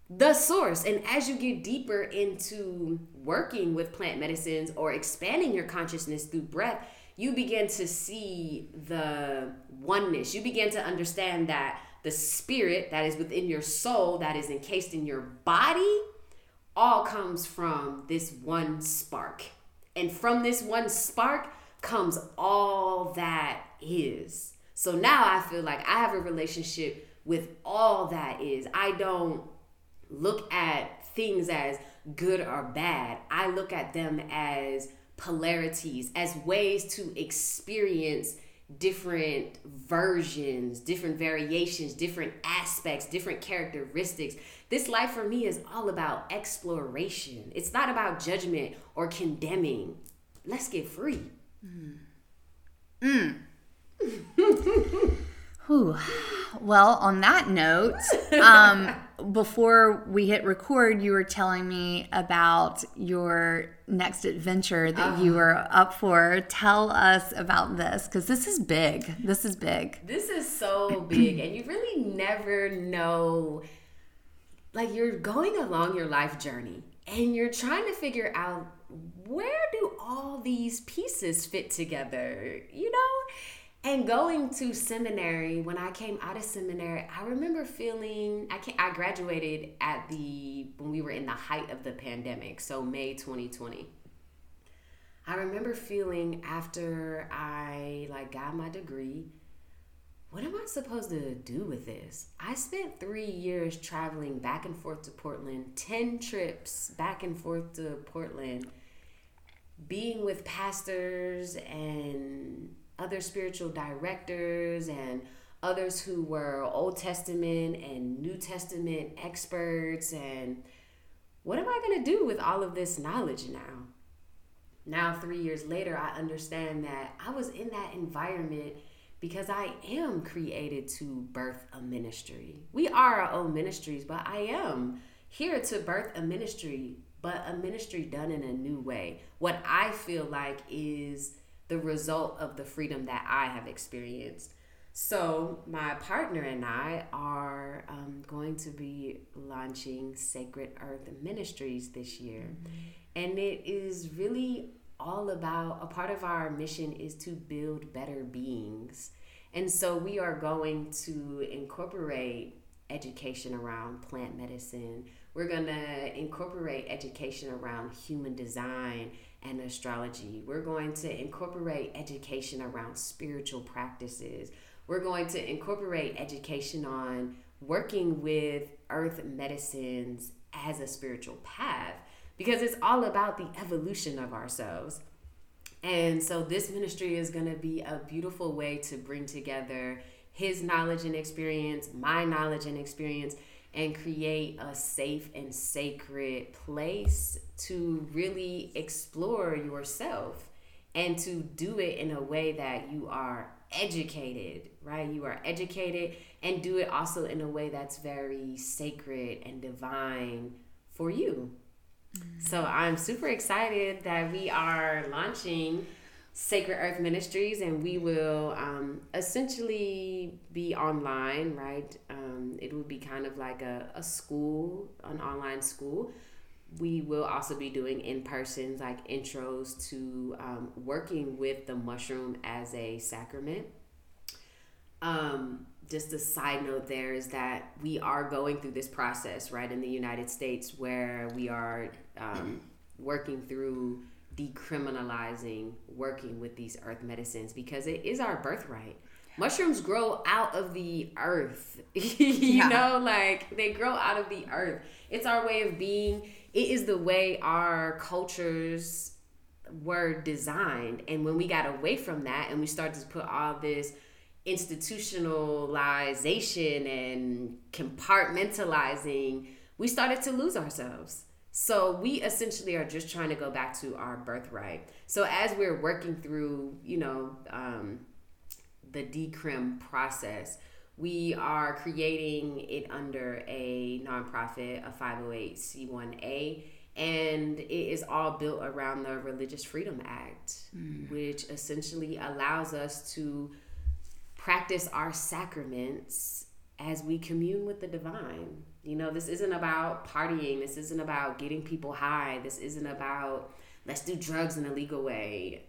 the source. And as you get deeper into working with plant medicines or expanding your consciousness through breath, you begin to see the oneness. You begin to understand that the spirit that is within your soul, that is encased in your body, all comes from this one spark. And from this one spark comes all that is. So now I feel like I have a relationship with all that is. I don't look at things as good or bad. I look at them as polarities, as ways to experience different versions, different variations, different aspects, different characteristics. This life for me is all about exploration. It's not about judgment or condemning. Let's get free. Well, on that note, before we hit record, you were telling me about your next adventure that you were up for. Tell us about this, because this is big. This is big. This is so big, and you really never know. Like, you're going along your life journey, and you're trying to figure out, where do all these pieces fit together, you know? And going to seminary, when I came out of seminary, I remember feeling, I graduated at when we were in the height of the pandemic, so May 2020. I remember feeling after I got my degree, what am I supposed to do with this? I spent 3 years traveling back and forth to Portland, 10 trips back and forth to Portland, being with pastors and other spiritual directors and others who were Old Testament and New Testament experts. And what am I going to do with all of this knowledge now? Now, 3 years later, I understand that I was in that environment because I am created to birth a ministry. We are our own ministries, but I am here to birth a ministry, but a ministry done in a new way. What I feel like is the result of the freedom that I have experienced. So my partner and I are going to be launching Sacred Earth Ministries this year. Mm-hmm. And it is really all about, a part of our mission is to build better beings. And so we are going to incorporate education around plant medicine. We're going to incorporate education around human design and astrology. We're going to incorporate education around spiritual practices. We're going to incorporate education on working with earth medicines as a spiritual path, because it's all about the evolution of ourselves. And so this ministry is going to be a beautiful way to bring together his knowledge and experience, my knowledge and experience, and create a safe and sacred place to really explore yourself and to do it in a way that you are educated, right? You are educated, and do it also in a way that's very sacred and divine for you. So I'm super excited that we are launching Sacred Earth Ministries, and we will essentially be online, right? It will be kind of like a school, an online school. We will also be doing in-person intros to working with the mushroom as a sacrament. Just a side note there is that we are going through this process, right, in the United States, where we are working through decriminalizing working with these earth medicines, because it is our birthright. Mushrooms grow out of the earth, you know, they grow out of the earth. It's our way of being. It is the way our cultures were designed. And when we got away from that and we started to put all this institutionalization and compartmentalizing, we started to lose ourselves. So we essentially are just trying to go back to our birthright. So as we're working through, the decrim process, we are creating it under a nonprofit, a 508c1a, and it is all built around the Religious Freedom Act, which essentially allows us to practice our sacraments as we commune with the divine. You know, this isn't about partying. This isn't about getting people high. This isn't about, let's do drugs in a legal way.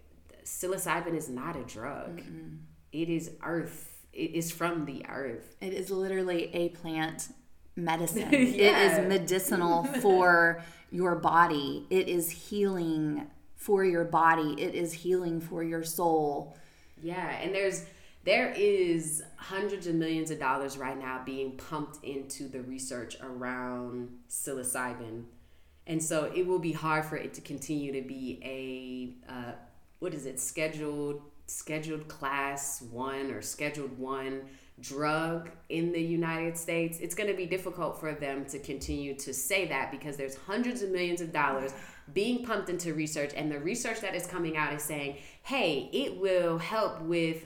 Psilocybin is not a drug. Mm-mm. It is earth. It is from the earth. It is literally a plant medicine. It is medicinal for your body. It is healing for your body. It is healing for your soul. Yeah, and there is hundreds of millions of dollars right now being pumped into the research around psilocybin. And so it will be hard for it to continue to be a, scheduled class 1 or scheduled 1 drug in the United States. It's going to be difficult for them to continue to say that, because there's hundreds of millions of dollars being pumped into research, and the research that is coming out is saying, hey, it will help with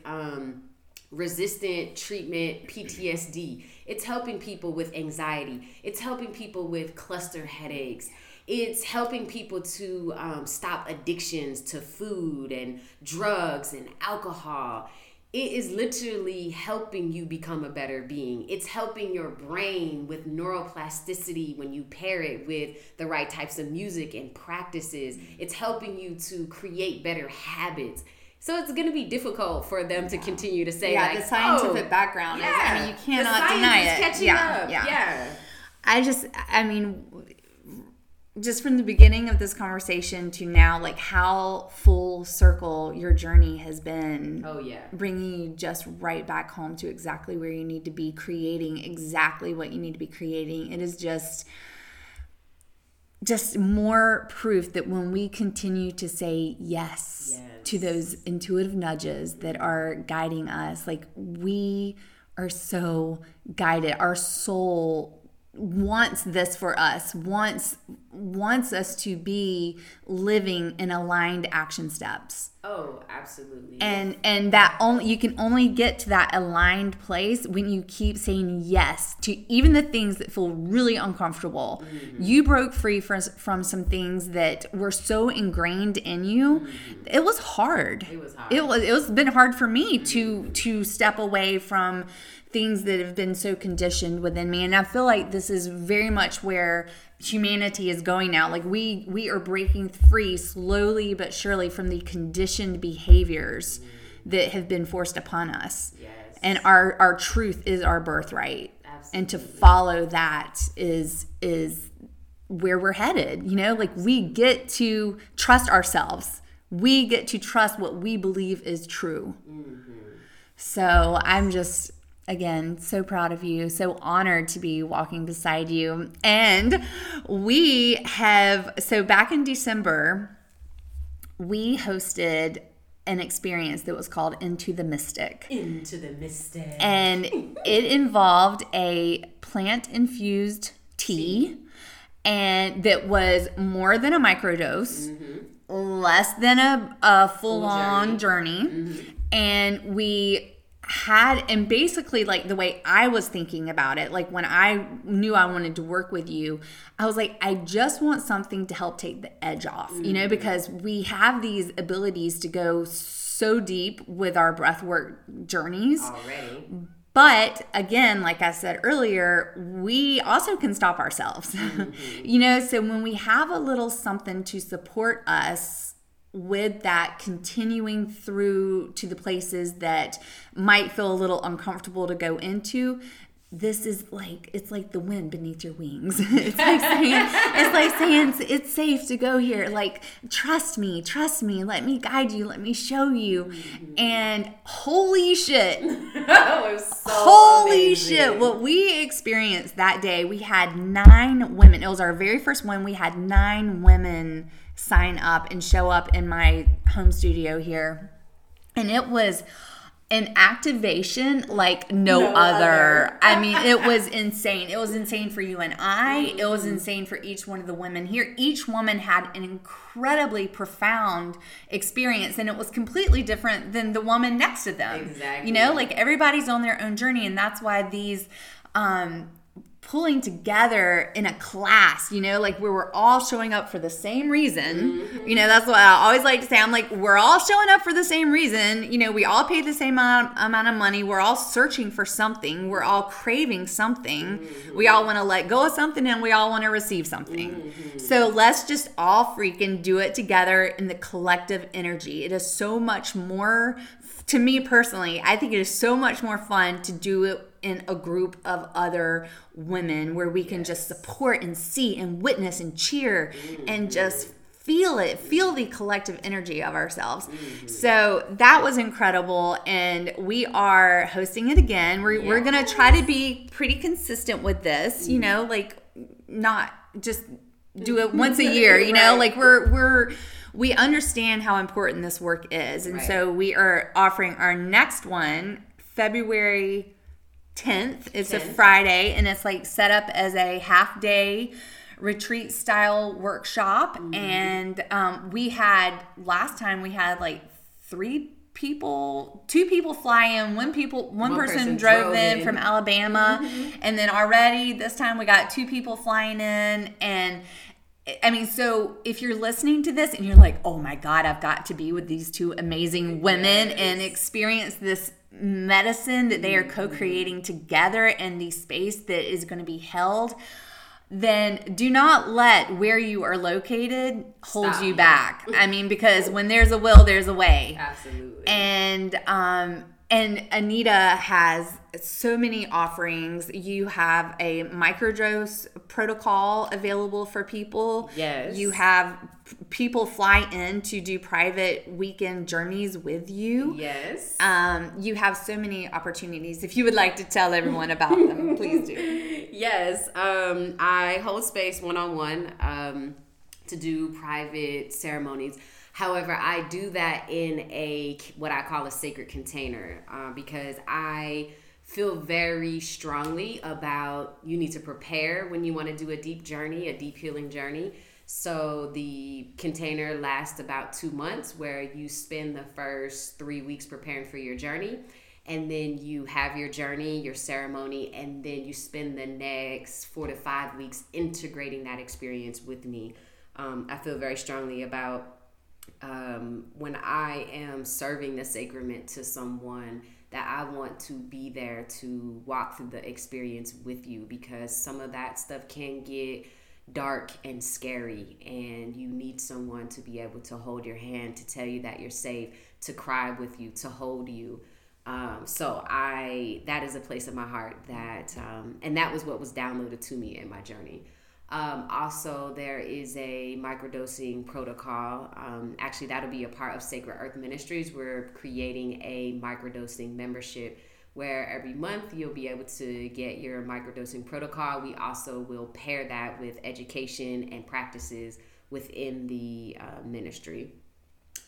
resistant treatment, PTSD. It's helping people with anxiety. It's helping people with cluster headaches. It's helping people to stop addictions to food and drugs and alcohol. It is literally helping you become a better being. It's helping your brain with neuroplasticity when you pair it with the right types of music and practices. It's helping you to create better habits. So it's going to be difficult for them to continue to say, like, the scientific background is, I mean, you cannot deny it. Catching up. Yeah. Just from the beginning of this conversation to now, like how full circle your journey has been. Oh, yeah. Bringing you just right back home to exactly where you need to be, creating exactly what you need to be creating. It is just more proof that when we continue to say yes to those intuitive nudges that are guiding us, like we are so guided. Our soul wants this for us, wants us to be living in aligned action steps. Oh, absolutely. And that only you can only get to that aligned place when you keep saying yes to even the things that feel really uncomfortable. Mm-hmm. You broke free from some things that were so ingrained in you. Mm-hmm. It was hard. It was been hard for me to step away from things that have been so conditioned within me. And I feel like this is very much where humanity is going now. Like we are breaking free slowly but surely from the conditioned behaviors that have been forced upon us. Yes. And our truth is our birthright. Absolutely. And to follow that is where we're headed. You know, like we get to trust ourselves. We get to trust what we believe is true. Mm-hmm. So I'm just... Again, so proud of you, so honored to be walking beside you. And we have, so back in December, we hosted an experience that was called Into the Mystic. Into the Mystic. And it involved a plant-infused tea and that was more than a microdose, mm-hmm. less than a full-on journey. Mm-hmm. And we... and basically like the way I was thinking about it, like when I knew I wanted to work with you, I was like, I just want something to help take the edge off, you know, because we have these abilities to go so deep with our breathwork journeys already. But again, like I said earlier, we also can stop ourselves, you know, so when we have a little something to support us with that continuing through to the places that might feel a little uncomfortable to go into, this is like, it's like the wind beneath your wings. It's like saying it's safe to go here. Like, trust me, let me guide you, let me show you. Mm-hmm. And holy shit. It was so amazing. What we experienced that day, we had 9 women. It was our very first one. We had 9 women sign up and show up in my home studio here. And it was an activation like no other. I mean, it was insane. It was insane for you and I. It was insane for each one of the women here. Each woman had an incredibly profound experience, and it was completely different than the woman next to them. Exactly. You know, like everybody's on their own journey, and that's why these pulling together in a class, you know, like where we're all showing up for the same reason. Mm-hmm. You know, that's what I always like to say. I'm like, we're all showing up for the same reason. You know, we all paid the same amount of money. We're all searching for something. We're all craving something. Mm-hmm. We all want to let go of something and we all want to receive something. Mm-hmm. So let's just all freaking do it together in the collective energy. It is so much more, to me personally, I think it is so much more fun to do it in a group of other women where we can just support and see and witness and cheer and just feel the collective energy of ourselves. So that was incredible, and we are hosting it again. We're gonna try to be pretty consistent with this, you know, like not just do it once a year, you know, like we understand how important this work is. And so we are offering our next one February 10th. It's a Friday, and it's like set up as a half day retreat style workshop. And we had last time like 3 two people fly in, one person drove in from Alabama, mm-hmm. and then already this time we got two people flying in. And I mean, so if you're listening to this and you're like, oh my God, I've got to be with these two amazing women yes. and experience this medicine that they are co-creating together in the space that is going to be held, then do not let where you are located hold Stop. You back. I mean, because when there's a will, there's a way. Absolutely. And Anita has so many offerings. You have a microdose protocol available for people. Yes. You have people fly in to do private weekend journeys with you. Yes. You have so many opportunities. If you would like to tell everyone about them, please do. Yes. I hold space one-on-one to do private ceremonies. However, I do that in what I call a sacred container because I feel very strongly about you need to prepare when you want to do a deep journey, a deep healing journey. So the container lasts about 2 months where you spend the first 3 weeks preparing for your journey. And then you have your journey, your ceremony, and then you spend the next 4 to 5 weeks integrating that experience with me. I feel very strongly about when I am serving the sacrament to someone, that I want to be there to walk through the experience with you, because some of that stuff can get dark and scary, and you need someone to be able to hold your hand, to tell you that you're safe, to cry with you, to hold you. So that is a place of my heart that, and that was what was downloaded to me in my journey. Also, there is a microdosing protocol. Actually, that'll be a part of Sacred Earth Ministries. We're creating a microdosing membership where every month you'll be able to get your microdosing protocol. We also will pair that with education and practices within the ministry.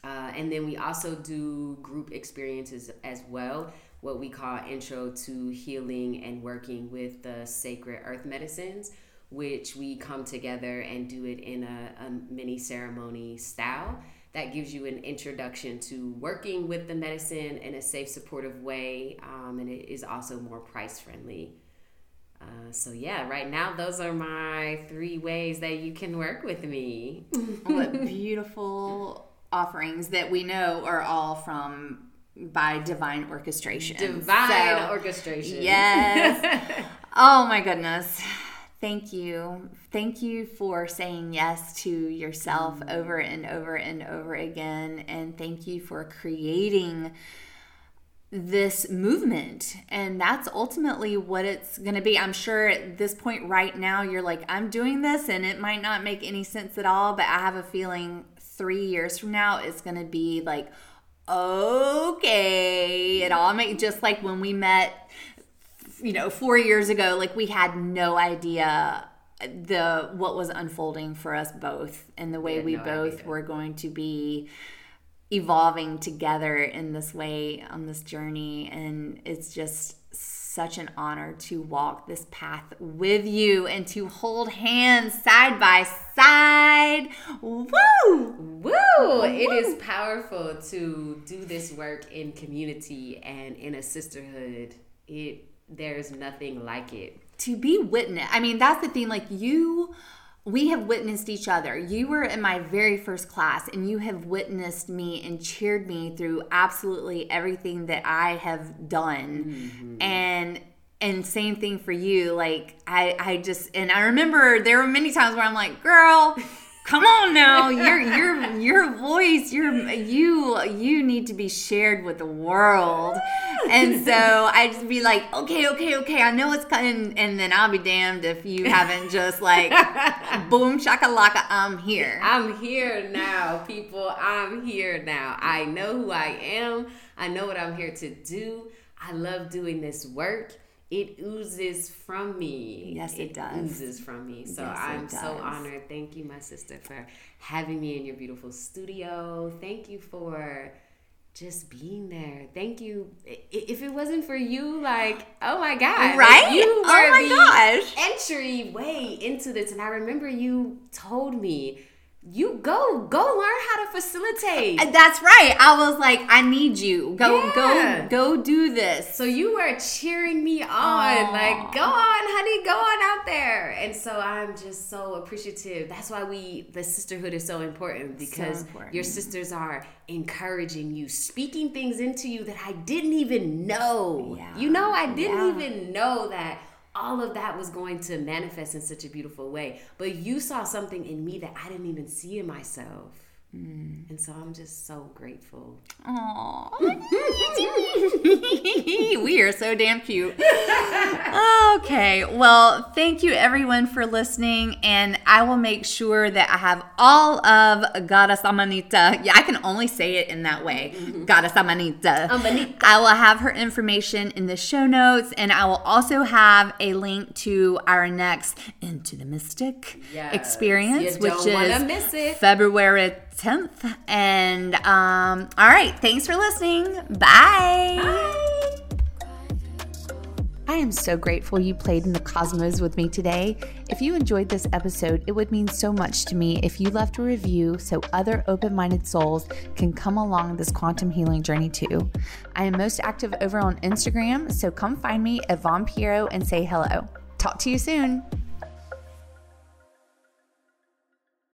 And then we also do group experiences as well, what we call Intro to Healing and Working with the Sacred Earth Medicines, which we come together and do it in a mini ceremony style that gives you an introduction to working with the medicine in a safe, supportive way. And it is also more price friendly. So yeah, right now, those are my 3 ways that you can work with me. What beautiful offerings that we know are all from by divine orchestration. Divine orchestration. Yes. Oh my goodness. Thank you. Thank you for saying yes to yourself over and over and over again. And thank you for creating this movement. And that's ultimately what it's going to be. I'm sure at this point right now, you're like, I'm doing this and it might not make any sense at all. But I have a feeling 3 years from now, it's going to be like, okay, it all makes, just like when we met, 4 years ago, like we had no idea what was unfolding for us both and the way we both were going to be evolving together in this way on this journey. And it's just such an honor to walk this path with you and to hold hands side by side. Woo! Woo! It is powerful to do this work in community and in a sisterhood. There's nothing like it. To be witness. I mean, that's the thing. Like we have witnessed each other. You were in my very first class, and you have witnessed me and cheered me through absolutely everything that I have done. Mm-hmm. And same thing for you. Like I remember there were many times where I'm like, girl, come on now, your voice, you need to be shared with the world. And so I just be like, okay, I know it's coming, and then I'll be damned if you haven't just like, boom shakalaka, I'm here. I'm here now, people. I'm here now. I know who I am. I know what I'm here to do. I love doing this work. It oozes from me. Yes, it does. It oozes from me. So yes, I'm so honored. Thank you, my sister, for having me in your beautiful studio. Thank you for just being there. Thank you. If it wasn't for you, like, oh my God. Right? You were the entryway into this. And I remember you told me, You go learn how to facilitate. That's right. I was like, I need you. Go do this. So you were cheering me on. Aww. Like, go on, honey, go on out there. And so I'm just so appreciative. That's why the sisterhood is so important, because your sisters are encouraging you, speaking things into you that I didn't even know. Yeah. You know, I didn't even know that all of that was going to manifest in such a beautiful way. But you saw something in me that I didn't even see in myself. Mm. And so I'm just so grateful. Aww. We are so damn cute. Okay. Well, thank you everyone for listening. And I will make sure that I have all of Goddess Amanita. Yeah, I can only say it in that way. Mm-hmm. Goddess Amanita. I will have her information in the show notes. And I will also have a link to our next Into the Mystic experience, which is February 10th. And all right, thanks for listening. Bye. I am so grateful you played in the cosmos with me today. If you enjoyed this episode, it would mean so much to me if you left a review so other open-minded souls can come along this quantum healing journey too. I am most active over on Instagram, so come find me at Vaughn Pierro and say hello. Talk to you soon.